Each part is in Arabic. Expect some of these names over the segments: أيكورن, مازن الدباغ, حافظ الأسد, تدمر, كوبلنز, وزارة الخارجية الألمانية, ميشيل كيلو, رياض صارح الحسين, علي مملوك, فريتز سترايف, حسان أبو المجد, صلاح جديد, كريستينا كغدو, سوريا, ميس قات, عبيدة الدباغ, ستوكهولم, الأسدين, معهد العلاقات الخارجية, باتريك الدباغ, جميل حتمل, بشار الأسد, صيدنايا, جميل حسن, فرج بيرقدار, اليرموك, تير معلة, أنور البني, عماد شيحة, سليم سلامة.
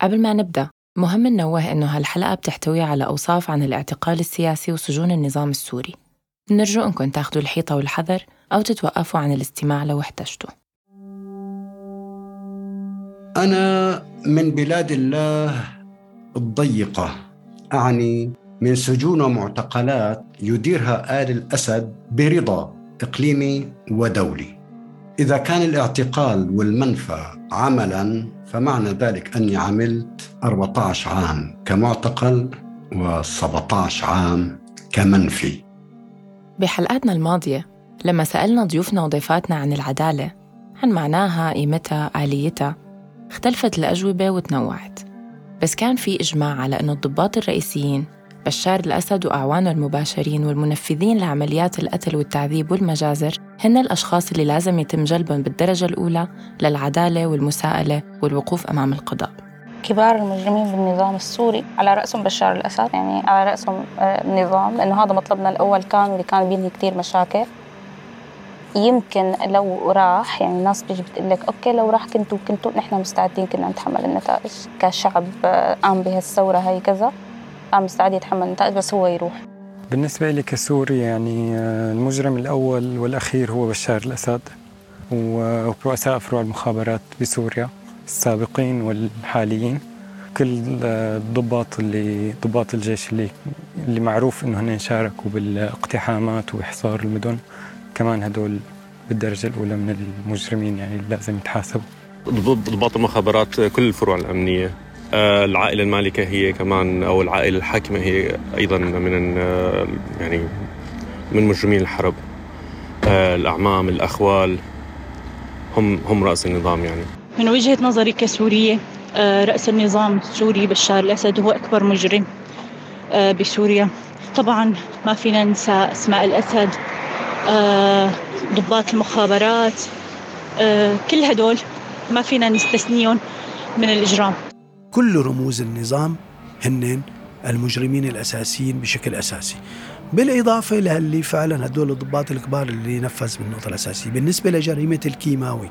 قبل ما نبدأ مهم ننوه إنه هالحلقة بتحتوي على أوصاف عن الاعتقال السياسي وسجون النظام السوري. نرجو إنكم تاخدوا الحيطة والحذر أو تتوقفوا عن الاستماع لو احتجتوا. أنا من بلاد الله الضيقة، أعني من سجون ومعتقلات يديرها آل الأسد برضا إقليمي ودولي. إذا كان الاعتقال والمنفى عملاً فمعنى ذلك أني عملت 14 عام كمعتقل و17 عام كمنفي. بحلقاتنا الماضية لما سألنا ضيوفنا وضيفاتنا عن العدالة، عن معناها، قيمتها، آليتها، اختلفت الأجوبة وتنوعت، بس كان في إجماع على أن الضباط الرئيسيين بشار الأسد وأعوانه المباشرين والمنفذين لعمليات القتل والتعذيب والمجازر هن الأشخاص اللي لازم يتم جلبهم بالدرجة الأولى للعدالة والمساءلة والوقوف أمام القضاء. كبار المجرمين بالنظام السوري على رأسهم بشار الأسد، يعني على رأسهم النظام، لأنه هذا مطلبنا الأول كان، واللي كان بينهي كتير مشاكل. يمكن لو راح، يعني الناس بيجي بتقلك أوكي لو راح كنتوا نحن مستعدين، كنا نتحمل النتائج كشعب قام بهالثورة هاي كذا، قام مستعد يتحمل النتائج، بس هو يروح. بالنسبة لي كسوري، يعني المجرم الأول والأخير هو بشار الأسد ورؤساء فروع المخابرات بسوريا السابقين والحاليين، كل ضباط الجيش اللي معروف إنه هن شاركوا بالاقتحامات وإحصار المدن، كمان هدول بالدرجة الأولى من المجرمين، يعني لازم يتحاسبوا. ضباط المخابرات كل الفروع الأمنية، العائلة المالكة هي كمان، أو العائلة الحاكمة هي أيضا من يعني من مجرمين الحرب، الأعمام، الأخوال، هم رأس النظام. يعني من وجهة نظري كسورية، رأس النظام السوري بشار الأسد هو أكبر مجرم بسوريا. طبعا ما فينا ننسى أسماء الأسد، ضباط المخابرات، كل هدول ما فينا نستثنيهم من الإجرام. كل رموز النظام هن المجرمين الأساسيين بشكل أساسي، بالإضافة للي فعلا هدول الضباط الكبار اللي نفذ بالنقطة الأساسية. بالنسبة لجريمة الكيماوي،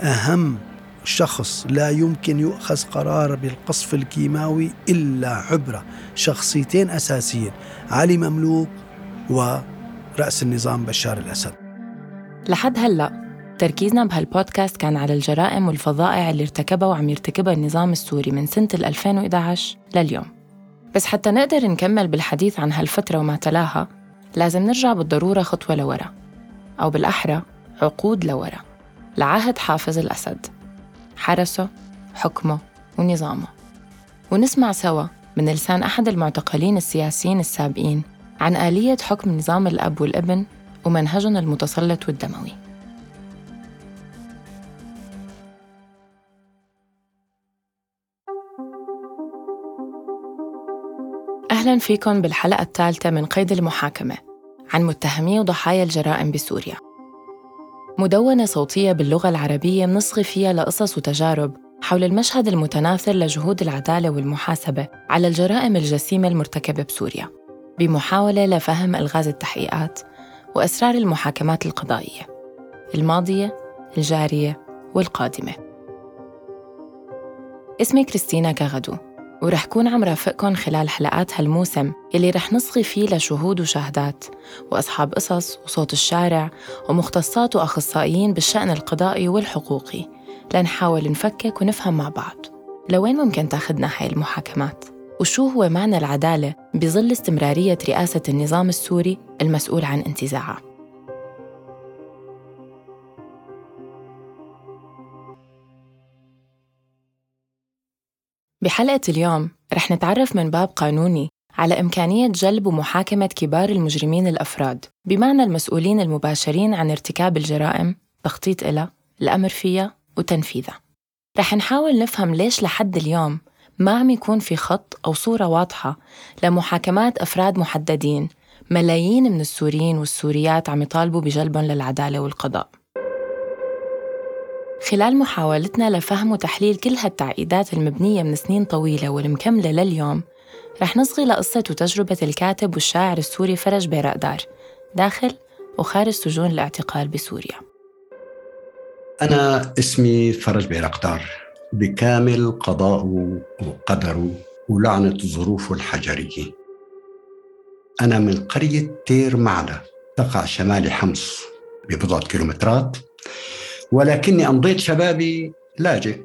أهم شخص لا يمكن يؤخذ قرار بالقصف الكيماوي إلا عبر شخصيتين أساسيين، علي مملوك ورأس النظام بشار الأسد. لحد هلأ تركيزنا بهالبودكاست كان على الجرائم والفظائع اللي ارتكبها وعم يرتكبها النظام السوري من سنة 2011 لليوم، بس حتى نقدر نكمل بالحديث عن هالفترة وما تلاها لازم نرجع بالضرورة خطوة لورا، أو بالأحرى عقود لورا، لعهد حافظ الأسد، حرسه، حكمه ونظامه، ونسمع سوا من لسان أحد المعتقلين السياسيين السابقين عن آلية حكم نظام الأب والابن ومنهجهم المتسلط والدموي. أهلاً فيكم بالحلقة الثالثة من قيد المحاكمة عن متهمي وضحايا الجرائم بسوريا، مدونة صوتية باللغة العربية منصغي فيها لقصص وتجارب حول المشهد المتناثر لجهود العدالة والمحاسبة على الجرائم الجسيمة المرتكبة بسوريا، بمحاولة لفهم ألغاز التحقيقات وأسرار المحاكمات القضائية الماضية، الجارية والقادمة. اسمي كريستينا كغدو، ورح كون عم رافقكن خلال حلقات هالموسم اللي رح نصغي فيه لشهود وشاهدات وأصحاب قصص وصوت الشارع ومختصات وأخصائيين بالشأن القضائي والحقوقي، لنحاول نفكك ونفهم مع بعض لوين ممكن تاخدنا هاي المحاكمات، وشو هو معنى العدالة بظل استمرارية رئاسة النظام السوري المسؤول عن انتزاعها. بحلقة اليوم رح نتعرف من باب قانوني على إمكانية جلب ومحاكمة كبار المجرمين الأفراد، بمعنى المسؤولين المباشرين عن ارتكاب الجرائم، تخطيط إلها، الأمر فيها وتنفيذها. رح نحاول نفهم ليش لحد اليوم ما عم يكون في خط أو صورة واضحة لمحاكمات أفراد محددين ملايين من السوريين والسوريات عم يطالبوا بجلبهم للعدالة والقضاء. خلال محاولتنا لفهم وتحليل كل هالتعقيدات المبنية من سنين طويلة والمكملة لليوم، رح نصغي لقصة وتجربة الكاتب والشاعر السوري فرج بيرقدار داخل وخارج سجون الاعتقال بسوريا. أنا اسمي فرج بيرقدار، بكامل قضاءه وقدره ولعنة ظروفه الحجرية. أنا من قرية تير معلة، تقع شمال حمص ببضعة كيلومترات، ولكني أمضيت شبابي لاجئ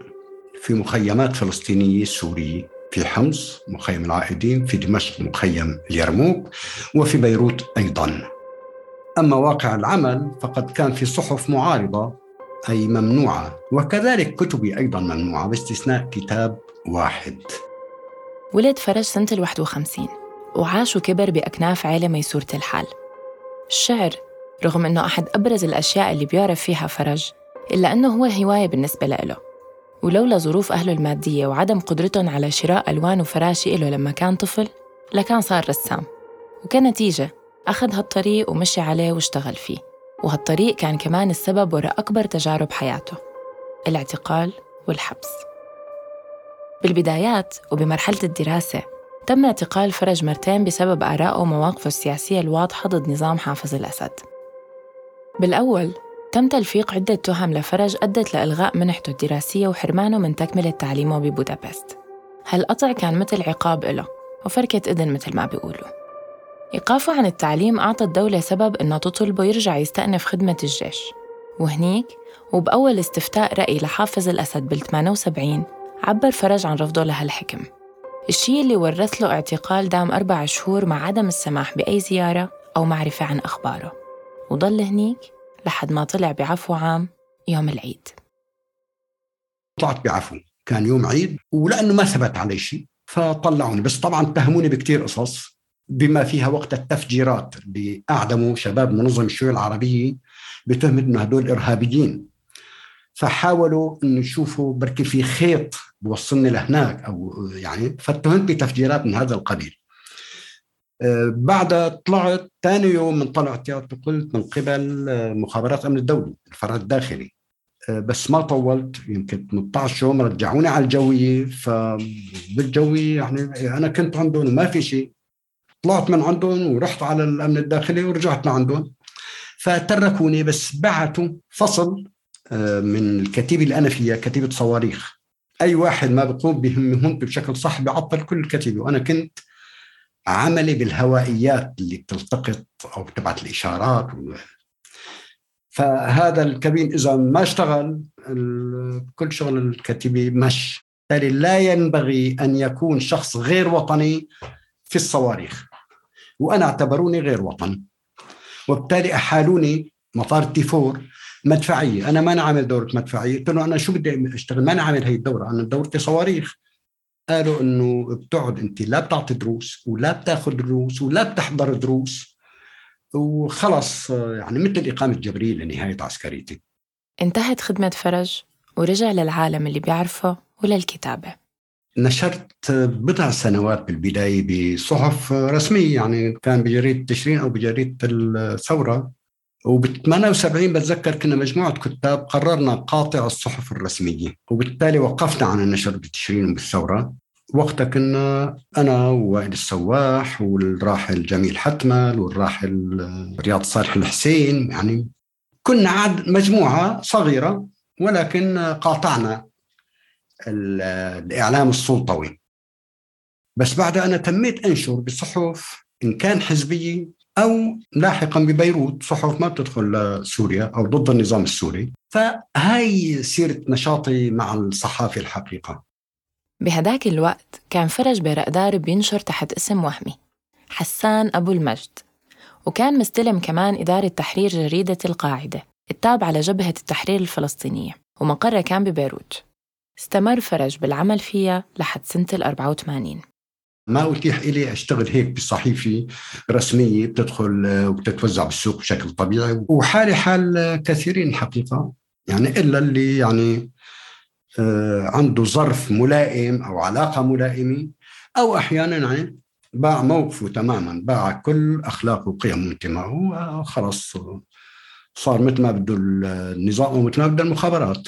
في مخيمات فلسطينية سورية، في حمص مخيم العائدين، في دمشق مخيم اليرموك، وفي بيروت أيضاً. أما واقع العمل فقد كان في صحف معارضة أي ممنوعة، وكذلك كتبي أيضاً ممنوعة باستثناء كتاب واحد. ولد فرج سنة 51 وعاش وكبر بأكناف عائلة ميسورة الحال. الشعر رغم أنه أحد أبرز الأشياء اللي بيعرف فيها فرج، إلا أنه هو هواية بالنسبة له، ولولا ظروف أهله المادية وعدم قدرتهم على شراء ألوان وفراشي له لما كان طفل لكان صار رسام، وكنتيجة أخذ هالطريق ومشي عليه واشتغل فيه. وهالطريق كان كمان السبب وراء أكبر تجارب حياته، الاعتقال والحبس. بالبدايات وبمرحلة الدراسة تم اعتقال فرج مرتين بسبب آرائه ومواقفه السياسية الواضحة ضد نظام حافظ الأسد. بالأول تم تلفيق عدة تهم لفرج أدت لإلغاء منحته الدراسية وحرمانه من تكملة تعليمه ببودابست. هالقطع كان مثل عقاب له وفركة إذن مثل ما بيقولوا. إيقافه عن التعليم أعطى الدولة سبب إنه تطلبه يرجع يستأنف خدمة الجيش، وهنيك وبأول استفتاء رأي لحافظ الأسد بال78 عبر فرج عن رفضه لهالحكم، الشيء اللي ورث له اعتقال دام 4 شهور مع عدم السماح بأي زيارة أو معرفة عن أخباره، وضل هنيك لحد ما طلع بعفو عام يوم العيد. طلعت بعفو، كان يوم عيد، ولأنه ما ثبت علي شيء فطلعوني، بس طبعاً اتهموني بكتير قصص بما فيها وقت التفجيرات اللي أعدموا شباب منظمة الشيوعية العربية بتهمة أنه هدول إرهابيين، فحاولوا أن يشوفوا بركي في خيط بوصلني لهناك أو يعني، فاتهمت بتفجيرات من هذا القبيل. بعد طلعت ثاني يوم من طلعتي اعتقلت من قبل مخابرات أمن الدولي الفرع الداخلي، بس ما طولت، يمكن 18 يوم رجعوني على الجوية. فبالجوية يعني أنا كنت عندهم وما في شيء، طلعت من عندهم ورحت على الأمن الداخلي ورجعت لعندهم، فتركوني بس بعتوا فصل من الكتيبة اللي أنا فيها، كتيبة صواريخ، أي واحد ما بقوم بهم بشكل صح بعطل كل الكتيبة، وأنا كنت عملي بالهوائيات اللي بتلتقط أو بتبعت الإشارات فهذا الكابين إذا ما اشتغل كل شغل الكتيبة مش، بالتالي لا ينبغي أن يكون شخص غير وطني في الصواريخ، وأنا اعتبروني غير وطن، وبالتالي أحالوني مطار تيفور مدفعية. أنا ما أنا عامل دورة مدفعية، قلت له أنا شو بدي أشتغل، ما أنا عامل هاي الدورة، أنا دورتي صواريخ. قالوا إنه بتقعد أنت لا بتعطي دروس ولا بتاخذ دروس ولا بتحضر دروس، وخلص يعني مثل الإقامة الجبرية لنهاية عسكريتي. انتهت خدمة فرج ورجع للعالم اللي بيعرفه وللكتابة. نشرت 4 سنوات بالبداية بصحف رسمية، يعني كان بجريدة تشرين أو بجريدة الثورة، وب78 بتذكر كنا مجموعة كتاب قررنا قاطع الصحف الرسمية، وبالتالي وقفنا عن النشر بتشرين بالثورة. وقتها كنا أنا ووائل السواح والراحل جميل حتمل والراحل رياض صارح الحسين، يعني كنا عاد مجموعة صغيرة، ولكن قاطعنا الإعلام السلطوي. بس بعدها أنا تميت أنشر بالصحف إن كان حزبية أو لاحقاً ببيروت، صحف ما بتدخل سوريا أو ضد النظام السوري، فهاي سيرة نشاطي مع الصحافة الحقيقة. بهداك الوقت كان فرج بيرقدار بينشر تحت اسم وهمي حسان أبو المجد، وكان مستلم كمان إدارة تحرير جريدة القاعدة التابعة لجبهة التحرير الفلسطينية، ومقرها كان ببيروت. استمر فرج بالعمل فيها لحد سنة 84. ما أتيح إلي أشتغل هيك بصحيفة رسمية بتدخل وبتتوزع بالسوق بشكل طبيعي، وحالي حال كثيرين الحقيقة، يعني إلا اللي يعني عنده ظرف ملائم أو علاقة ملائمة، أو أحياناً يعني باع موقفه تماماً، باع كل أخلاقه وقيمه وانتمائه وخلص صار مثل ما بده النظام ومثل ما بده المخابرات.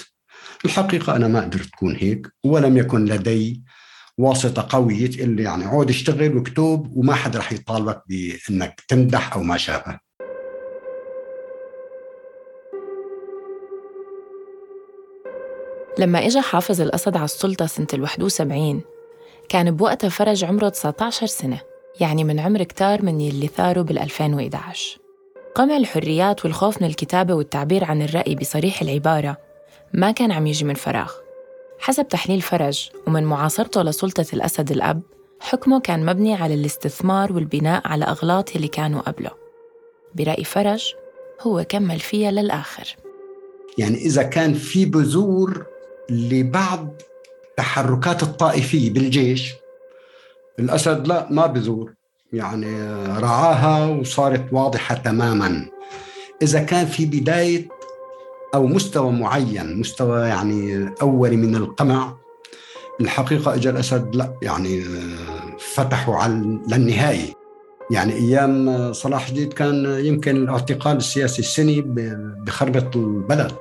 الحقيقة أنا ما قدرت أكون هيك، ولم يكن لدي واسطة قوية اللي يعني عود اشتغل وكتوب وما حد رح يطالبك بأنك تمدح أو ما شابه. لما إجا حافظ الأسد على السلطة سنة 71 كان بوقتها فرج عمره 19 سنة، يعني من عمر كتار من يلي ثاروا بال2011. قمع الحريات والخوف من الكتابة والتعبير عن الرأي بصريح العبارة ما كان عم يجي من فراغ. حسب تحليل فرج ومن معاصرته لسلطة الأسد الأب، حكمه كان مبني على الاستثمار والبناء على أغلاطه اللي كانوا قبله. برأي فرج هو كمل فيها للآخر. يعني إذا كان في بذور لبعض تحركات الطائفية بالجيش، الأسد لا، ما بذور، يعني رعاها وصارت واضحة تماماً. إذا كان في بداية أو مستوى معين، مستوى يعني أولي من القمع، الحقيقة إجا الأسد لا، يعني فتحوا على للنهاية. يعني أيام صلاح جديد كان يمكن الاعتقال السياسي السني بخربة البلد،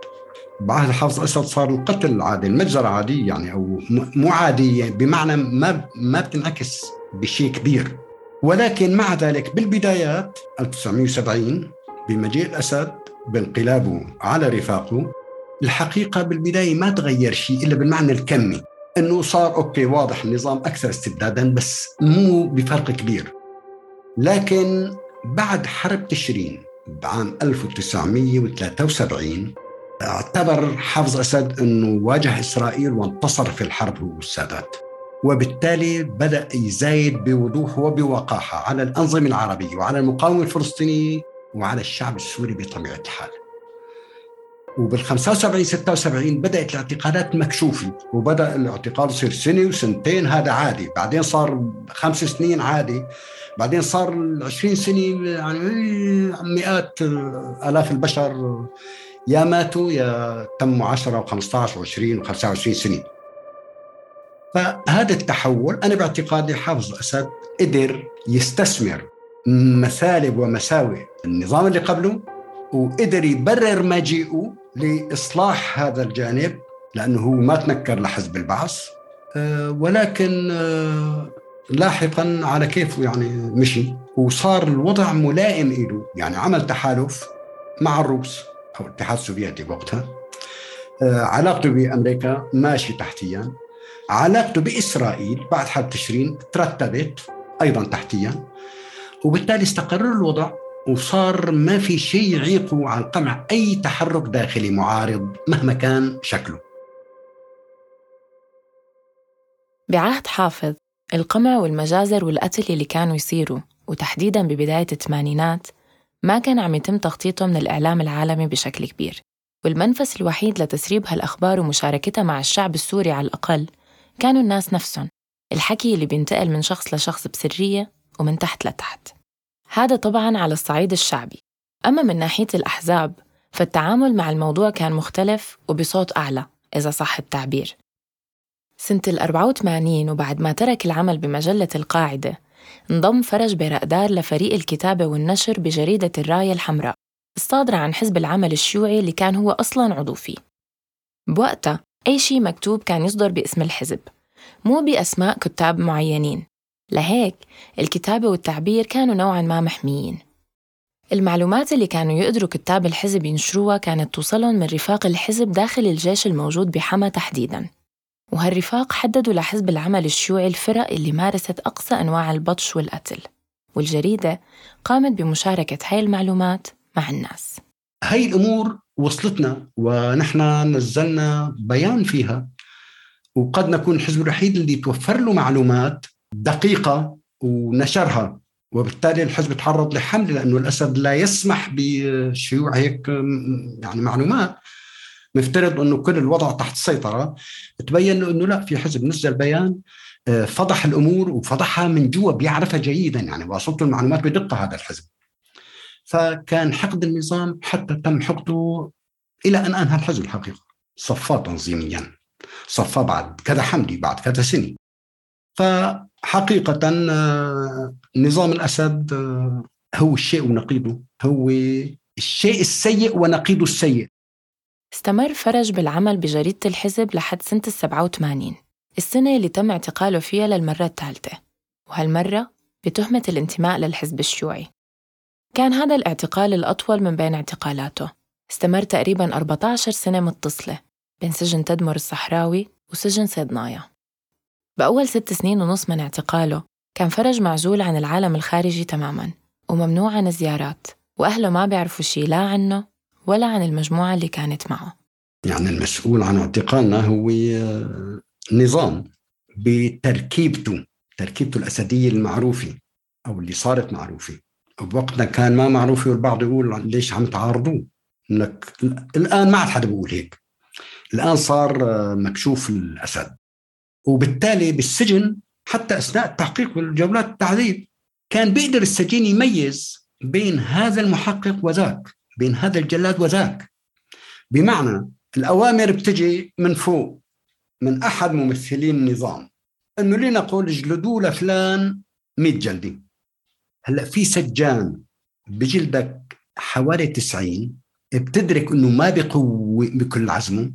بعهد حافظ الأسد صار القتل عادي، المجزرة عادية يعني، أو مو عادية بمعنى ما بتنعكس بشيء كبير. ولكن مع ذلك بالبدايات 1970 بمجيء الأسد بانقلابه على رفاقه، الحقيقة بالبداية ما تغير شيء إلا بالمعنى الكمي، أنه صار أوكي واضح النظام أكثر استبداداً بس مو بفرق كبير. لكن بعد حرب تشرين بعام 1973 اعتبر حافظ أسد أنه واجه إسرائيل وانتصر في الحرب هو والسادات، وبالتالي بدأ يزايد بوضوح وبوقاحة على الأنظمة العربية وعلى المقاومة الفلسطينية وعلى الشعب السوري بطبيعة الحال. وبال75-76 بدأت الاعتقالات مكشوفة، وبدأ الاعتقال يصير سنة وسنتين هذا عادي، بعدين صار 5 سنين عادي، بعدين صار 20 سنة، يعني مئات آلاف البشر يا ماتوا يا تموا 10 و15 و20 و25 سنة. فهذا التحول أنا باعتقادي حافظ الأسد قدر يستثمر مثالب ومساوئ النظام اللي قبله، وقدر يبرر مجيئه لإصلاح هذا الجانب، لأنه هو ما تنكر لحزب البعث، ولكن لاحقاً على كيفه يعني مشي، وصار الوضع ملائم إله. يعني عمل تحالف مع الروس أو الاتحاد السوفيتي وقتها، علاقته بأمريكا ماشي تحتياً، علاقته بإسرائيل بعد حرب تشرين ترتبت أيضاً تحتياً، وبالتالي استقر الوضع وصار ما في شيء يعيقه عن قمع أي تحرك داخلي معارض مهما كان شكله. بعهد حافظ القمع والمجازر والقتل اللي كانوا يصيروا، وتحديداً ببداية الثمانينات، ما كان عم يتم تغطيته من الإعلام العالمي بشكل كبير، والمنفس الوحيد لتسريب هالأخبار ومشاركتها مع الشعب السوري على الأقل كانوا الناس نفسهم، الحكي اللي بينتقل من شخص لشخص بسرية ومن تحت لتحت. هذا طبعاً على الصعيد الشعبي. أما من ناحية الأحزاب فالتعامل مع الموضوع كان مختلف وبصوت أعلى إذا صح التعبير. سنة 1984 وبعد ما ترك العمل بمجلة القاعدة، انضم فرج بيرقدار لفريق الكتابة والنشر بجريدة الراية الحمراء الصادرة عن حزب العمل الشيوعي اللي كان هو أصلاً عضو فيه. بوقتها أي شيء مكتوب كان يصدر باسم الحزب، مو بأسماء كتاب معينين، لهيك الكتابة والتعبير كانوا نوعاً ما محميين. المعلومات اللي كانوا يقدروا كتاب الحزب ينشروها كانت توصلهم من رفاق الحزب داخل الجيش الموجود بحما تحديداً، وهالرفاق حددوا لحزب العمل الشيوعي الفرق اللي مارست أقصى أنواع البطش والقتل، والجريدة قامت بمشاركة هاي المعلومات مع الناس. هاي الأمور وصلتنا ونحن نزلنا بيان فيها، وقد نكون الحزب الوحيد اللي توفر له معلومات دقيقة ونشرها، وبالتالي الحزب تعرض لحمل لأنه الأسد لا يسمح بشيوع هيك يعني معلومات. مفترض أنه كل الوضع تحت السيطرة، تبين أنه لا، في حزب نزل بيان فضح الأمور وفضحها من جوا، بيعرفها جيدا يعني، واصلته المعلومات بدقة هذا الحزب. فكان حقد النظام حتى تم حقده إلى أن أنهى الحزب. الحقيقة صفى تنظيميا، صفى بعد كذا حملي بعد كذا سنة. فحقيقة نظام الأسد هو الشيء ونقيضه، هو الشيء السيء ونقيضه السيء. استمر فرج بالعمل بجريدة الحزب لحد سنة 87، السنة اللي تم اعتقاله فيها للمرة الثالثة، وهالمرة بتهمة الانتماء للحزب الشيوعي. كان هذا الاعتقال الأطول من بين اعتقالاته، استمر تقريباً 14 سنة متصلة، بين سجن تدمر الصحراوي وسجن صيدنايا. بأول 6 سنين ونص من اعتقاله كان فرج معزول عن العالم الخارجي تماماً وممنوع عن الزيارات، وأهله ما بيعرفوا شيء لا عنه ولا عن المجموعة اللي كانت معه. يعني المسؤول عن اعتقالنا هو نظام بتركيبته الأسدية المعروفة أو اللي صارت معروفة. وقتنا كان ما معروفة، والبعض يقول ليش عم تعارضوه، إنك الآن ما عاد حدا بيقول هيك، الآن صار مكشوف الأسد. وبالتالي بالسجن حتى أثناء التحقيق والجولات التعذيب كان بيقدر السجين يميز بين هذا المحقق وذاك، بين هذا الجلاد وذاك. بمعنى الأوامر بتجي من فوق من أحد ممثلين النظام، إنه لنقول جلدوا لفلان 100 جلدة. هلأ في سجان بجلدك حوالي 90 بتدرك إنه ما بقوي بكل عزمه،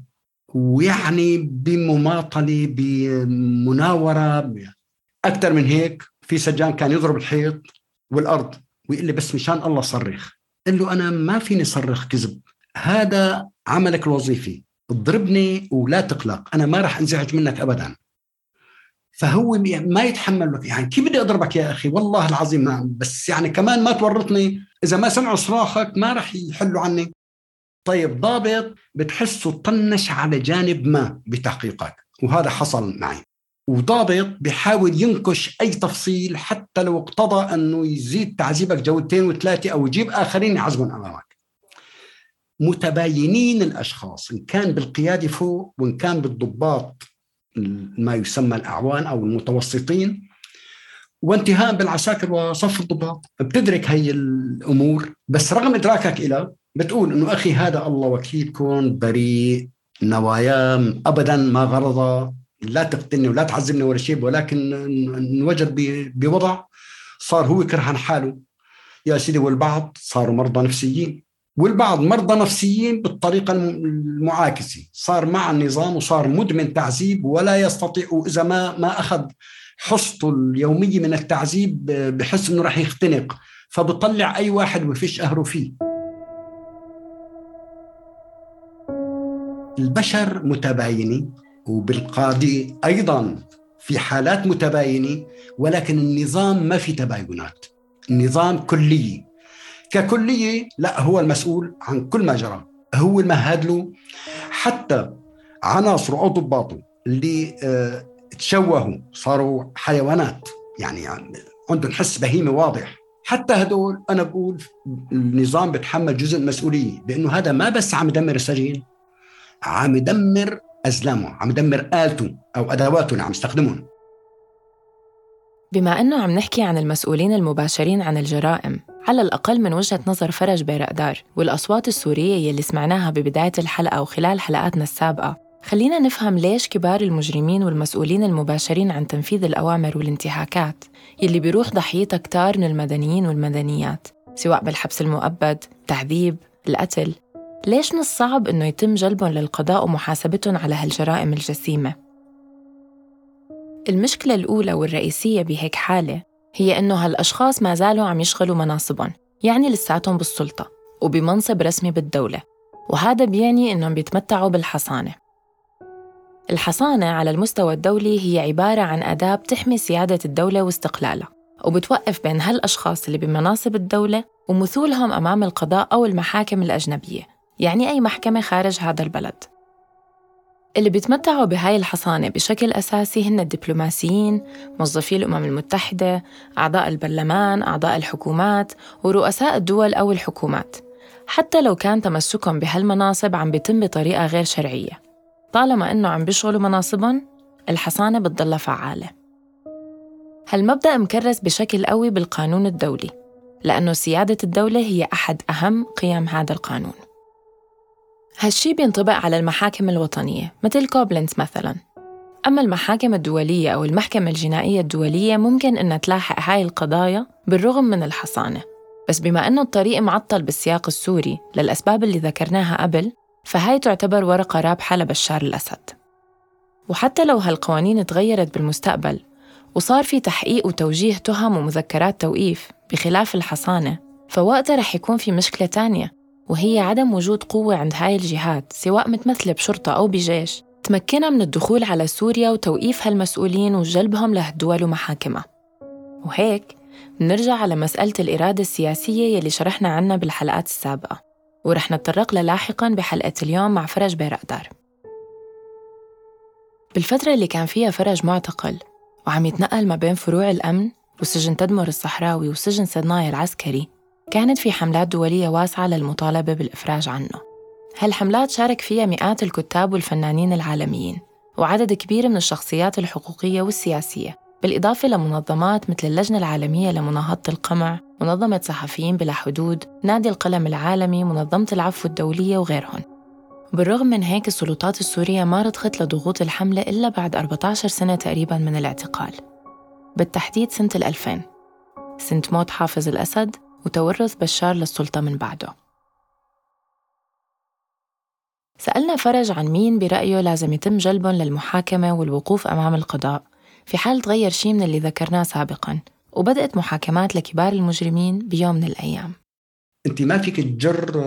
ويعني بمماطلة بمناورة أكتر من هيك. في سجان كان يضرب الحيط والأرض ويقول لي بس مشان الله صرخ، قال له أنا ما فيني صرخ كذب، هذا عملك الوظيفي، اضربني ولا تقلق، أنا ما رح انزعج منك أبداً. فهو ما يتحمل لك، يعني كيف بدي أضربك يا أخي والله العظيم بس يعني كمان ما تورطني، إذا ما سمعوا صراخك ما رح يحلوا عني. طيب ضابط بتحسه طنش على جانب ما بتحقيقك، وهذا حصل معي، وضابط بيحاول ينكش أي تفصيل حتى لو اقتضى أنه يزيد تعذيبك 2 و 3 أو يجيب آخرين يعذبون أمامك. متباينين الأشخاص، إن كان بالقيادة فوق وإن كان بالضباط ما يسمى الأعوان أو المتوسطين، وانتهاء بالعساكر وصف الضباط. بتدرك هاي الأمور، بس رغم إدراكك إلى بتقول أنه أخي هذا الله وكيلكم بريء نوايا أبدا ما غرضه، لا تقتلني ولا تعذبني ولا شيء، ولكن انوجد بوضع صار هو كرهان حاله يا سيدي. والبعض صاروا مرضى نفسيين، والبعض مرضى نفسيين بالطريقة المعاكسة، صار مع النظام وصار مدمن تعذيب ولا يستطيع، وإذا ما أخذ حصته اليومية من التعذيب بحس أنه رح يختنق، فبطلع أي واحد وفيش أهره فيه. البشر متباينين، وبالقاضي أيضاً في حالات متباينة، ولكن النظام ما في تباينات، النظام كلي ككلية، لا هو المسؤول عن كل ما جرى، هو المهاد له. حتى عناصره أو ضباطه اللي تشوهوا صاروا حيوانات، يعني عندهم حس بهيمة واضح، حتى هدول أنا بقول النظام بتحمل جزء مسؤولية، لأنه هذا ما بس عم يدمر السجين، عم يدمر أزلامه، عم يدمر آلته أو أدواته اللي عم يستخدمون. بما أنه عم نحكي عن المسؤولين المباشرين عن الجرائم، على الأقل من وجهة نظر فرج بيرقدار والأصوات السورية يلي سمعناها ببداية الحلقة وخلال حلقاتنا السابقة، خلينا نفهم ليش كبار المجرمين والمسؤولين المباشرين عن تنفيذ الأوامر والانتهاكات يلي بيروح ضحيتها كتار من المدنيين والمدنيات، سواء بالحبس المؤبد، تعذيب، القتل، ليش من الصعب أنه يتم جلبهم للقضاء ومحاسبتهم على هالجرائم الجسيمة؟ المشكلة الأولى والرئيسية بهيك حالة هي أنه هالأشخاص ما زالوا عم يشغلوا مناصبهم، يعني لساتهم بالسلطة وبمنصب رسمي بالدولة، وهذا بيعني أنهم بيتمتعوا بالحصانة. الحصانة على المستوى الدولي هي عبارة عن أداة بتحمي سيادة الدولة واستقلالها، وبتوقف بين هالأشخاص اللي بمناصب الدولة ومثولهم أمام القضاء أو المحاكم الأجنبية، يعني أي محكمة خارج هذا البلد. اللي بيتمتعوا بهاي الحصانة بشكل أساسي هن الدبلوماسيين، موظفي الأمم المتحدة، أعضاء البرلمان، أعضاء الحكومات، ورؤساء الدول أو الحكومات، حتى لو كان تمسكهم بهالمناصب عم بيتم بطريقة غير شرعية. طالما إنه عم بيشغلوا مناصبهم، الحصانة بتضل فعالة. هالمبدأ مكرس بشكل قوي بالقانون الدولي، لأنه سيادة الدولة هي أحد أهم قيم هذا القانون. هالشي بينطبق على المحاكم الوطنية مثل كوبلنز مثلاً. أما المحاكم الدولية أو المحكمة الجنائية الدولية ممكن إنها تلاحق هاي القضايا بالرغم من الحصانة، بس بما إنه الطريق معطل بالسياق السوري للأسباب اللي ذكرناها قبل، فهاي تعتبر ورقة رابحة لبشار الأسد. وحتى لو هالقوانين تغيرت بالمستقبل وصار في تحقيق وتوجيه تهم ومذكرات توقيف بخلاف الحصانة، فوقتها رح يكون في مشكلة تانية، وهي عدم وجود قوة عند هاي الجهات سواء متمثلة بشرطة أو بجيش تمكنها من الدخول على سوريا وتوقيف هالمسؤولين وجلبهم لهالدول ومحاكمها. وهيك نرجع على مسألة الإرادة السياسية يلي شرحنا عنها بالحلقات السابقة ورح نتطرق لها لاحقاً بحلقة اليوم مع فرج بيرقدار. بالفترة اللي كان فيها فرج معتقل وعم يتنقل ما بين فروع الأمن وسجن تدمر الصحراوي وسجن سدناي العسكري، كانت في حملات دولية واسعة للمطالبة بالإفراج عنه. هالحملات شارك فيها مئات الكتاب والفنانين العالميين وعدد كبير من الشخصيات الحقوقية والسياسية، بالإضافة لمنظمات مثل اللجنة العالمية لمناهضة القمع، منظمة صحفيين بلا حدود، نادي القلم العالمي، منظمة العفو الدولية وغيرهم. بالرغم من هيك السلطات السورية ما رضخت لضغوط الحملة إلا بعد 14 سنة تقريباً من الاعتقال، بالتحديد سنة 2000، سنة موت حافظ الأسد وتورث بشار للسلطة من بعده. سألنا فرج عن مين برأيه لازم يتم جلبهم للمحاكمة والوقوف أمام القضاء في حال تغير شيء من اللي ذكرناه سابقاً وبدأت محاكمات لكبار المجرمين بيوم من الأيام. أنت ما فيك تجر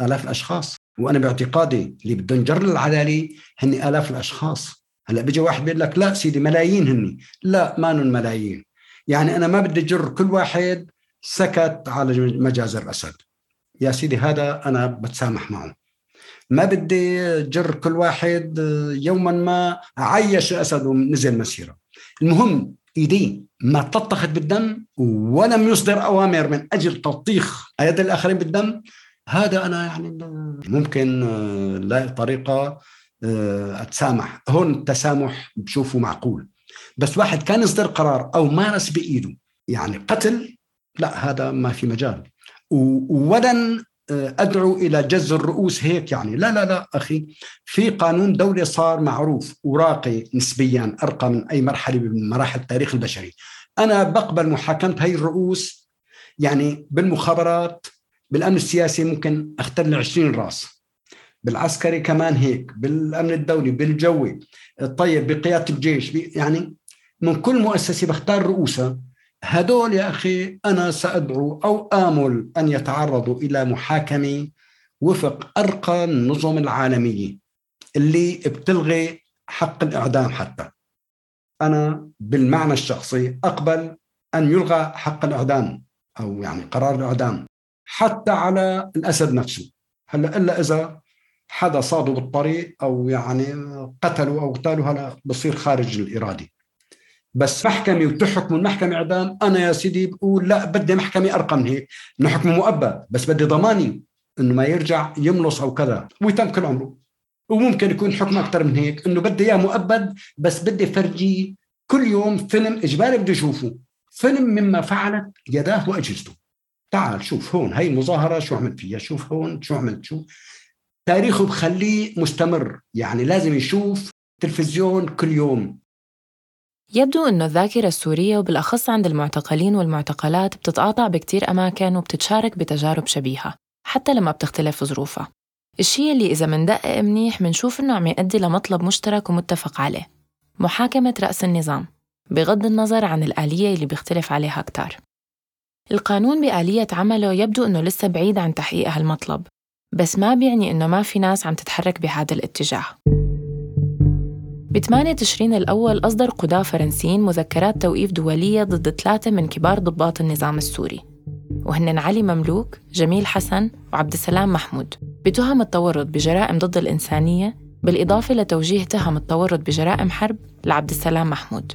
آلاف الأشخاص، وأنا باعتقادي اللي بدهم جر العدالة هني آلاف الأشخاص. هلأ بيجي واحد بيقول لك لا سيدي ملايين هني، لا مانن ملايين، يعني أنا ما بدي جر كل واحد سكت على مجازر الأسد، يا سيدي هذا أنا بتسامح معه. ما بدي جر كل واحد يوما ما عيش الأسد ونزل مسيرة. المهم إيدي ما تطخت بالدم ولم يصدر أوامر من أجل تلطيخ أيد الآخرين بالدم، هذا أنا يعني ممكن لا طريقة أتسامح. هون التسامح بشوفه معقول، بس واحد كان يصدر قرار أو مارس بإيده يعني قتل، لا هذا ما في مجال. ولن أدعو إلى جز الرؤوس هيك يعني، لا لا لا أخي، في قانون دولي صار معروف وراقي نسبيا، أرقى من أي مرحلة من مراحل التاريخ البشري. أنا بقبل محاكمة هاي الرؤوس يعني بالمخابرات، بالأمن السياسي ممكن أختل 20 راس، بالعسكري كمان هيك، بالأمن الدولي، بالجوي، الطيب، بقيادة الجيش، يعني من كل مؤسسة بختار رؤوسها. هدول يا أخي أنا سأدعو أو آمل أن يتعرضوا إلى محاكمة وفق أرقى النظم العالمية اللي بتلغي حق الإعدام. حتى أنا بالمعنى الشخصي أقبل أن يلغى حق الإعدام أو يعني قرار الإعدام حتى على الأسد نفسه، هلا إلا إذا حدا صاده بالطريق أو يعني قتلوا أو اغتالوا، هلا بصير خارج الإرادة. بس محكمة وتحكم المحكمة إعدام، أنا يا سيدي بقول لا، بدي محكمة أرقى من هيك، نحكم مؤبد، بس بدي ضماني إنه ما يرجع يملص أو كذا ويتم كل عمره. وممكن يكون حكم أكثر من هيك، إنه بدي إياه مؤبد، بس بدي فرجي كل يوم فيلم إجباري بدي أشوفه، فيلم مما فعلت يداه وأجهزته. تعال شوف هون هاي المظاهرة شو عملت فيها، شوف هون شو عملت، شو تاريخه بخليه مستمر، يعني لازم يشوف تلفزيون كل يوم. يبدو أنه الذاكرة السورية وبالأخص عند المعتقلين والمعتقلات بتتقاطع بكتير أماكن وبتتشارك بتجارب شبيهة حتى لما بتختلف ظروفها. الشيء اللي إذا مندقق منيح منشوف أنه عم يؤدي لمطلب مشترك ومتفق عليه، محاكمة رأس النظام بغض النظر عن الآلية اللي بيختلف عليها كتار. القانون بآلية عمله يبدو أنه لسه بعيد عن تحقيق هالمطلب، بس ما بيعني أنه ما في ناس عم تتحرك بهذا الاتجاه. ب8 تشرين الأول أصدر قضاة فرنسيين مذكرات توقيف دولية ضد 3 من كبار ضباط النظام السوري، وهن علي مملوك، جميل حسن وعبد السلام محمود، بتهم التورط بجرائم ضد الإنسانية، بالإضافة لتوجيه تهم التورط بجرائم حرب لعبد السلام محمود.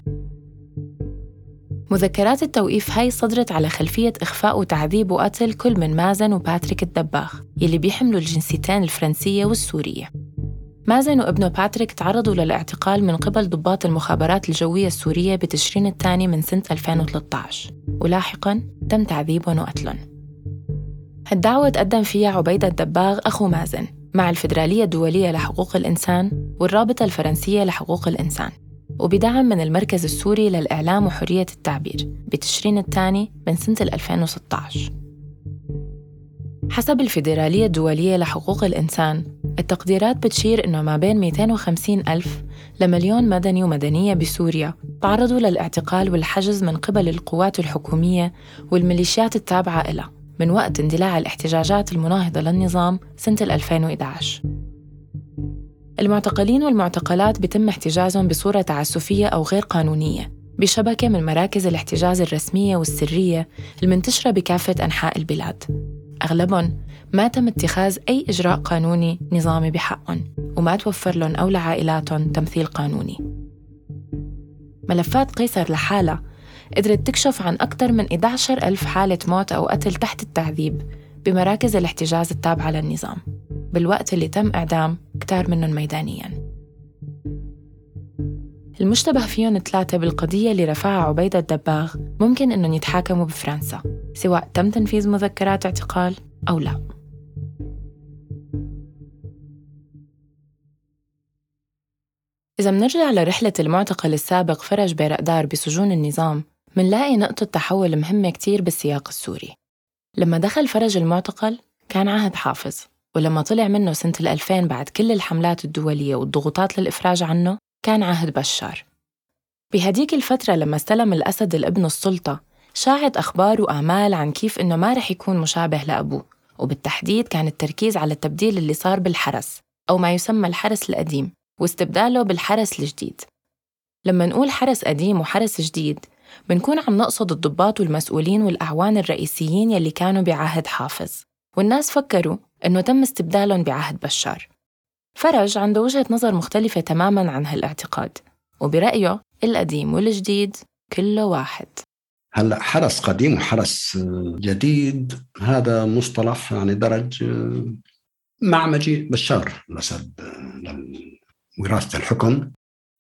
مذكرات التوقيف هاي صدرت على خلفية إخفاء وتعذيب وقتل كل من مازن وباتريك الدباغ يلي بيحملوا الجنسيتين الفرنسية والسورية. مازن وابنه باتريك تعرضوا للاعتقال من قبل ضباط المخابرات الجوية السورية بتشرين الثاني من سنة 2013، ولاحقاً تم تعذيبهم وقتلهم. الدعوة تقدم فيها عبيدة الدباغ أخو مازن مع الفدرالية الدولية لحقوق الإنسان والرابطة الفرنسية لحقوق الإنسان، وبدعم من المركز السوري للإعلام وحرية التعبير بتشرين الثاني من سنة 2016. حسب الفيدرالية الدولية لحقوق الإنسان، التقديرات بتشير إنه ما بين 250 ألف لمليون مدني ومدنية بسوريا تعرضوا للاعتقال والحجز من قبل القوات الحكومية والميليشيات التابعة إلها، من وقت اندلاع الاحتجاجات المناهضة للنظام سنة 2011. المعتقلين والمعتقلات بتم احتجازهم بصورة تعسفية أو غير قانونية بشبكة من مراكز الاحتجاز الرسمية والسرية المنتشرة بكافة أنحاء البلاد. أغلبهم ما تم اتخاذ أي إجراء قانوني نظامي بحقهم، وما توفر لهم أو لعائلاتهم تمثيل قانوني. ملفات قيصر لحالها قدرت تكشف عن أكثر من 11,000 حالة موت أو قتل تحت التعذيب بمراكز الاحتجاز التابعة للنظام، بالوقت اللي تم إعدام كتار منهم ميدانياً. المشتبه فيهم 3 بالقضية اللي رفعها عبيدة الدباغ ممكن إنهم يتحاكموا بفرنسا، سواء تم تنفيذ مذكرات اعتقال أو لا. إذا منرجع لرحلة المعتقل السابق فرج بيرقدار بسجون النظام، منلاقي نقطة تحول مهمة كتير بالسياق السوري. لما دخل فرج المعتقل كان عهد حافظ، ولما طلع منه سنة 2000 بعد كل الحملات الدولية والضغوطات للإفراج عنه كان عهد بشار. بهديك الفترة لما استلم الأسد الابن السلطة، شاعت أخبار وآمال عن كيف إنه ما رح يكون مشابه لأبوه، وبالتحديد كان التركيز على التبديل اللي صار بالحرس أو ما يسمى الحرس القديم واستبداله بالحرس الجديد. لما نقول حرس قديم وحرس جديد، بنكون عم نقصد الضباط والمسؤولين والأعوان الرئيسيين يلي كانوا بعهد حافظ، والناس فكروا إنه تم استبدالهم بعهد بشار. فرج عنده وجهة نظر مختلفة تماماً عن هالاعتقاد، وبرأيه القديم والجديد كله واحد. هلأ حرس قديم وحرس جديد هذا مصطلح يعني درج مع مجيء بشار الأسد لوراثة الحكم،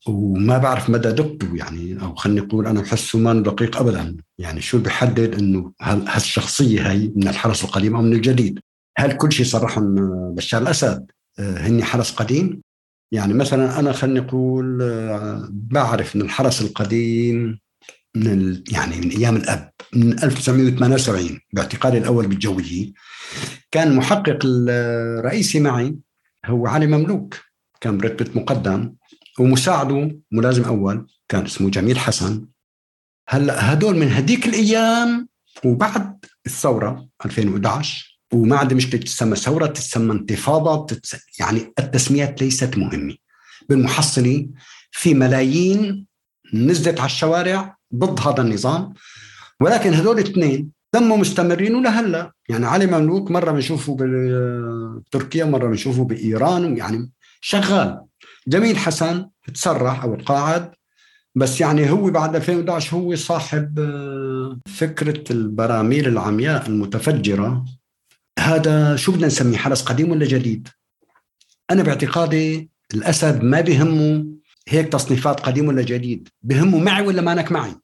وما بعرف مدى دقته يعني، أو خلني أقول أنا بحسه ما دقيق أبداً. يعني شو بيحدد إنه هل هالشخصية هي من الحرس القديم أو من الجديد؟ هل كل شيء صرحهم بشار الأسد هني حرس قديم؟ يعني مثلا أنا خلني أقول بعرف من الحرس القديم من أيام الأب، من 1978 باعتقالي الأول بالجوية. كان المحقق الرئيسي معي هو علي مملوك، كان برتبة مقدم، ومساعده ملازم أول كان اسمه جميل حسن. هلأ هدول من هديك الأيام وبعد الثورة 2011، وما عندي مشكلة تسمى ثورة تسمى انتفاضة، يعني التسميات ليست مهمة. بالمحصلة في ملايين نزلت على الشوارع ضد هذا النظام، ولكن هذول الاثنين تموا مستمرين ولهلا. يعني علي مملوك مرة بنشوفه بتركيا، مرة بنشوفه بإيران، يعني شغال. جميل حسن تسرح أو القاعد، بس يعني هو بعد 2011 هو صاحب فكرة البراميل العمياء المتفجرة. هذا شو بدنا نسميه، حرس قديم ولا جديد؟ أنا باعتقادي الأسد ما بهمه هيك تصنيفات قديم ولا جديد، بهمه معي ولا ما أناك معي.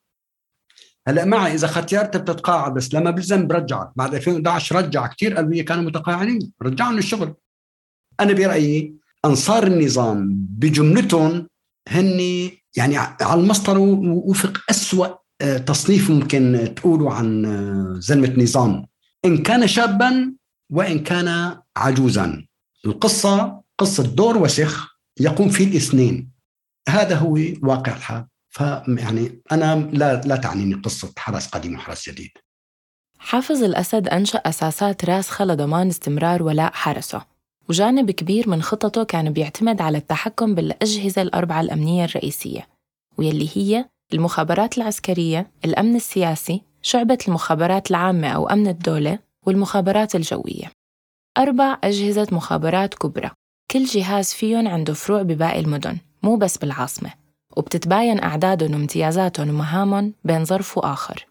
هلأ معي إذا ختيارته بتتقاعد، بس لما بلزم برجعك. بعد 2011 رجع كتير قلبية كانوا متقاعدين، رجعوا من الشغل. أنا برأيي أنصار النظام بجملتهم هني يعني على المسطرة ووفق أسوأ تصنيف ممكن تقوله عن زلمة نظام، إن كان شاباً وإن كان عجوزاً. القصة قصة دور وسخ يقوم فيه الاثنين، هذا هو واقع الحال. فيعني أنا لا تعنيني قصة حرس قديم وحرس جديد. حافظ الأسد أنشأ أساسات راسخة لضمان استمرار ولاء حرسه، وجانب كبير من خططه كان بيعتمد على التحكم بالأجهزة الأربعة الأمنية الرئيسية، ويلي هي المخابرات العسكرية، الأمن السياسي، شعبة المخابرات العامة أو أمن الدولة، والمخابرات الجوية. 4 أجهزة مخابرات كبرى، كل جهاز فيهم عنده فروع بباقي المدن مو بس بالعاصمة، وبتتباين أعدادهم وامتيازاتهم ومهامهم بين ظرف وآخر.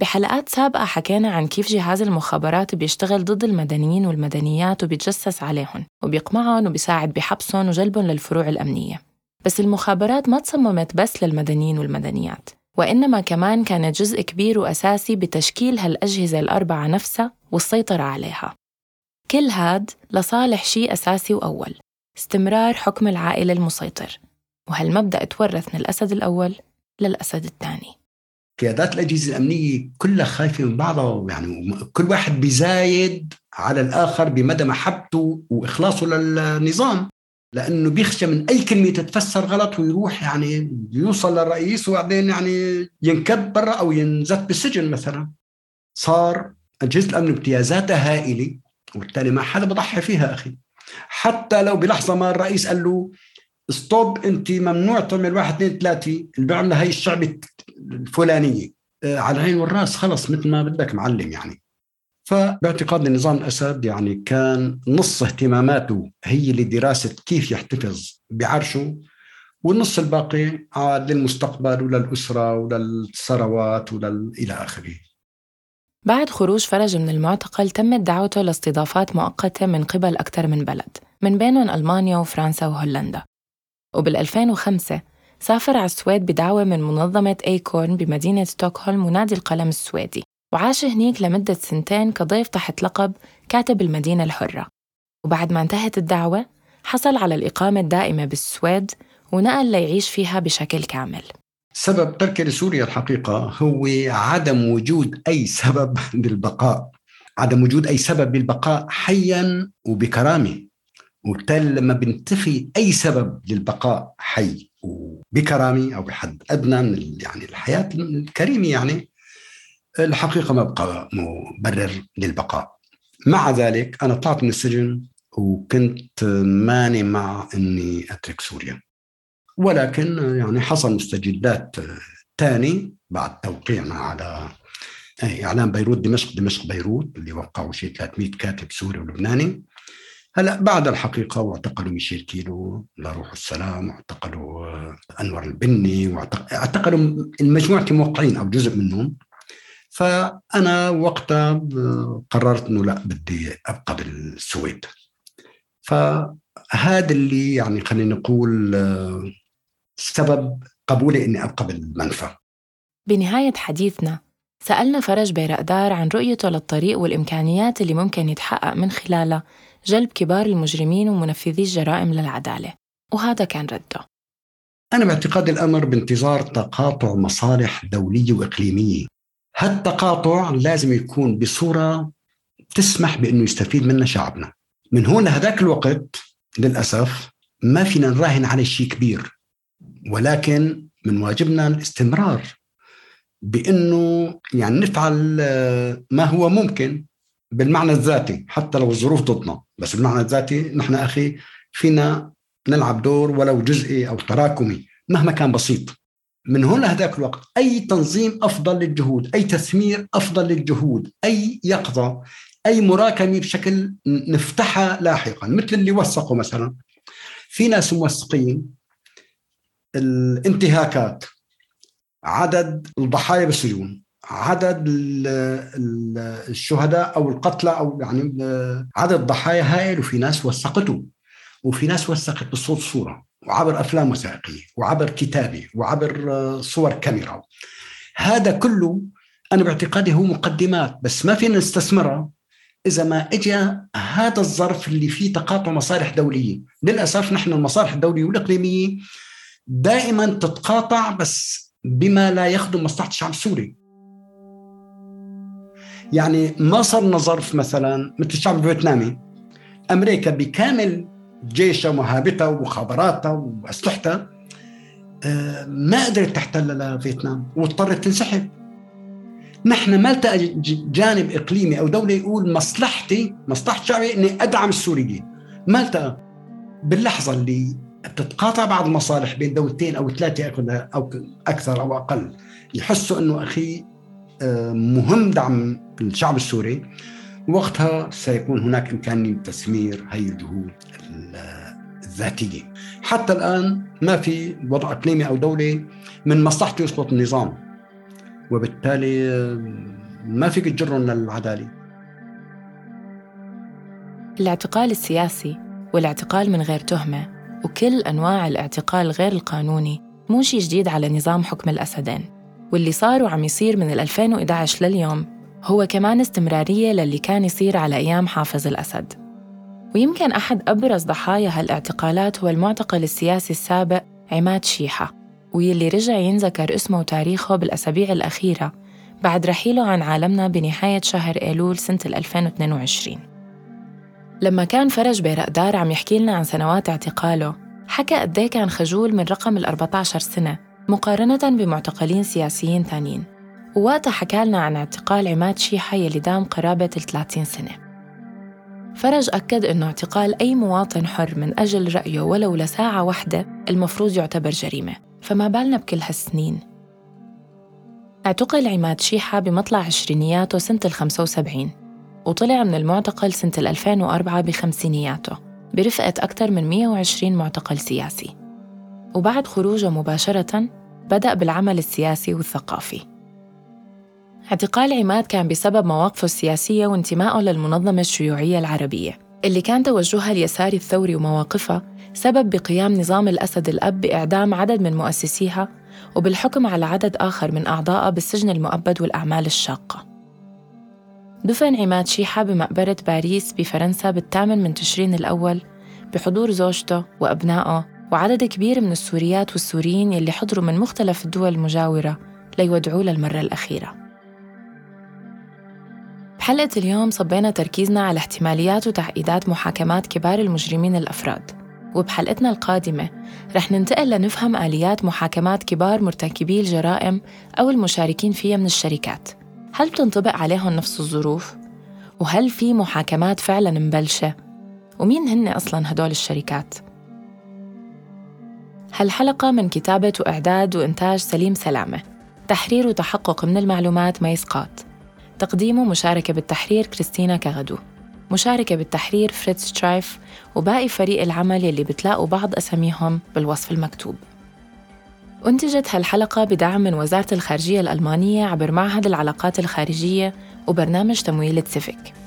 بحلقات سابقة حكينا عن كيف جهاز المخابرات بيشتغل ضد المدنيين والمدنيات وبيتجسس عليهم وبيقمعهم وبيساعد بحبسهم وجلبهم للفروع الأمنية. بس المخابرات ما تصممت بس للمدنيين والمدنيات، وإنما كمان كانت جزء كبير وأساسي بتشكيل هالأجهزة الأربعة نفسها والسيطرة عليها. كل هاد لصالح شيء أساسي وأول، استمرار حكم العائلة المسيطر، وهالمبدأ تورث من الأسد الأول للأسد الثاني. قيادات الأجهزة الأمنية كلها خايفة من بعضها، يعني كل واحد بيزايد على الآخر بمدى محبته وإخلاصه للنظام، لأنه بيخشى من أي كلمة تتفسر غلط ويروح يعني يوصل للرئيس وبعدين يعني ينكب برا أو ينزت بالسجن مثلا. صار أجهزة الأمن امتيازاتها هائلة، وبالتالي ما حدا بضحي فيها أخي. حتى لو بلحظة ما الرئيس قال له ستوب، أنت ممنوع تعمل 1 2 3 اللي بعملها هاي الشعب الفلانية، على العين والرأس، خلص مثل ما بدك معلم يعني. فباعتقاد نظام الأسد يعني كان نص اهتماماته هي لدراسة كيف يحتفظ بعرشه، والنص الباقي عاد للمستقبل وللأسرة وللثروات إلى آخره. بعد خروج فرج من المعتقل تمت دعوته لاستضافات مؤقتة من قبل أكثر من بلد، من بينهم ألمانيا وفرنسا وهولندا. وبال2005 سافر على السويد بدعوة من منظمة أيكورن بمدينة ستوكهولم ونادي القلم السويدي، وعاش هنيك لمدة 2 سنين كضيف تحت لقب كاتب المدينة الحرة. وبعد ما انتهت الدعوة حصل على الإقامة الدائمة بالسويد ونقل ليعيش فيها بشكل كامل. سبب تركه لسوريا الحقيقة هو عدم وجود أي سبب للبقاء، عدم وجود أي سبب للبقاء حياً وبكرامة. وبالتالي لما بنتفي أي سبب للبقاء حي وبكرامة أو بحد أدنى من يعني الحياة الكريمة، يعني الحقيقة ما بقى مبرر للبقاء. مع ذلك أنا طلعت من السجن وكنت ماني مع أني أترك سوريا، ولكن يعني حصل مستجدات تاني بعد توقيعنا على إعلام بيروت دمشق بيروت اللي وقعوا شيء 300 كاتب سوري ولبناني. هلأ بعد الحقيقة واعتقلوا ميشيل كيلو لروح السلام، واعتقلوا أنور البني، واعتقلوا المجموعة موقعين أو جزء منهم. فأنا وقتها قررت أنه لا، بدي أبقى بالسويد. فهذا اللي يعني خلينا نقول سبب قبولي أني أبقى بالمنفى. بنهاية حديثنا سألنا فرج بيرقدار عن رؤيته للطريق والإمكانيات اللي ممكن يتحقق من خلالها جلب كبار المجرمين ومنفذي الجرائم للعدالة، وهذا كان رده. أنا باعتقاد الأمر بانتظار تقاطع مصالح دولية وإقليمية. هالتقاطع لازم يكون بصورة تسمح بأنه يستفيد منه شعبنا. من هون لهذاك الوقت للأسف ما فينا نراهن على شيء كبير، ولكن من واجبنا الاستمرار بأنه يعني نفعل ما هو ممكن بالمعنى الذاتي، حتى لو الظروف ضدنا، بس بالمعنى الذاتي نحن أخي فينا نلعب دور ولو جزئي أو تراكمي مهما كان بسيط. من هون لهذاك الوقت أي تنظيم أفضل للجهود، أي تسمير أفضل للجهود، أي يقظة، أي مراكمة بشكل نفتحها لاحقا، مثل اللي وثقوا مثلا في ناس موثقين الانتهاكات، عدد الضحايا بالسجون، عدد الشهداء أو القتلى، أو يعني عدد الضحايا هائل، وفي ناس وثقته، وفي ناس وثقت بالصوت صورة وعبر أفلام وثائقية وعبر كتابي وعبر صور كاميرا. هذا كله أنا باعتقادي هو مقدمات، بس ما فينا نستثمرها إذا ما إجا هذا الظرف اللي فيه تقاطع مصالح دولية. للأسف نحن المصالح الدولية والإقليمية دائما تتقاطع بس بما لا يخدم مصلحة الشعب السوري. يعني ما صرنا ظرف مثلا مثل الشعب الفيتنامي، أمريكا بكامل جيشها ومهابتها ومخابراتها وأسلحتها ما قدرت تحتل فيتنام واضطرت تنسحب. نحن ما التقى جانب إقليمي أو دولة يقول مصلحة شعبي أني أدعم السوريين، ما التقى. باللحظة اللي تتقاطع بعض المصالح بين دولتين أو 3 أو أكثر أو أقل يحسوا أنه أخي مهم دعم الشعب السوري، وقتها سيكون هناك إمكانية لتسمير هاي الجهود الذاتية. حتى الآن ما في وضع إقليمي أو دولة من مصلحته يسقط النظام، وبالتالي ما فيك تجرن للعدالة. الاعتقال السياسي والاعتقال من غير تهمة وكل أنواع الاعتقال غير القانوني مو شيء جديد على نظام حكم الأسدين، واللي صاروا عم يصير من 2011 لليوم هو كمان استمرارية للي كان يصير على أيام حافظ الأسد. ويمكن أحد أبرز ضحايا هالاعتقالات هو المعتقل السياسي السابق عماد شيحة، ويلي رجع ينذكر اسمه وتاريخه بالأسابيع الأخيرة بعد رحيله عن عالمنا بنهاية شهر أيلول سنة 2022. لما كان فرج بيرقدار عم يحكي لنا عن سنوات اعتقاله، حكى قديه كان خجول من رقم 14 سنة مقارنة بمعتقلين سياسيين تانين، ووقتها حكالنا عن اعتقال عماد شيحة يلي دام قرابة 30 سنة. فرج أكد أنه اعتقال أي مواطن حر من أجل رأيه ولو لساعة واحدة المفروض يعتبر جريمة، فما بالنا بكل هالسنين. اعتقل عماد شيحة بمطلع عشرينياته سنة 75، وطلع من المعتقل سنة 2004 بخمسينياته برفقة أكثر من 120 معتقل سياسي. وبعد خروجه مباشرة بدأ بالعمل السياسي والثقافي. اعتقال عماد كان بسبب مواقفه السياسية وانتمائه للمنظمة الشيوعية العربية اللي كان توجهها اليساري الثوري، ومواقفها سبب بقيام نظام الأسد الأب بإعدام عدد من مؤسسيها وبالحكم على عدد آخر من أعضائها بالسجن المؤبد والأعمال الشاقة. دفن عماد شيحة بمقبرة باريس بفرنسا بالثامن من تشرين الأول بحضور زوجته وأبنائه وعدد كبير من السوريات والسوريين يلي حضروا من مختلف الدول المجاورة ليودعوه للمرة الأخيرة. بحلقة اليوم صبينا تركيزنا على احتماليات وتعقيدات محاكمات كبار المجرمين الأفراد، وبحلقتنا القادمة رح ننتقل لنفهم آليات محاكمات كبار مرتكبي الجرائم أو المشاركين فيها من الشركات. هل بتنطبق عليهم نفس الظروف؟ وهل في محاكمات فعلاً مبلشة؟ ومين هن أصلاً هدول الشركات؟ هالحلقة من كتابة وإعداد وإنتاج سليم سلامة، تحرير وتحقق من المعلومات ميس قات، تقديمه مشاركة بالتحرير كريستينا كغدو، مشاركة بالتحرير فريتز سترايف، وباقي فريق العمل يلي بتلاقوا بعض أساميهم بالوصف المكتوب. أنتجت هالحلقة بدعم من وزارة الخارجية الألمانية عبر معهد العلاقات الخارجية وبرنامج تمويل السيفيك.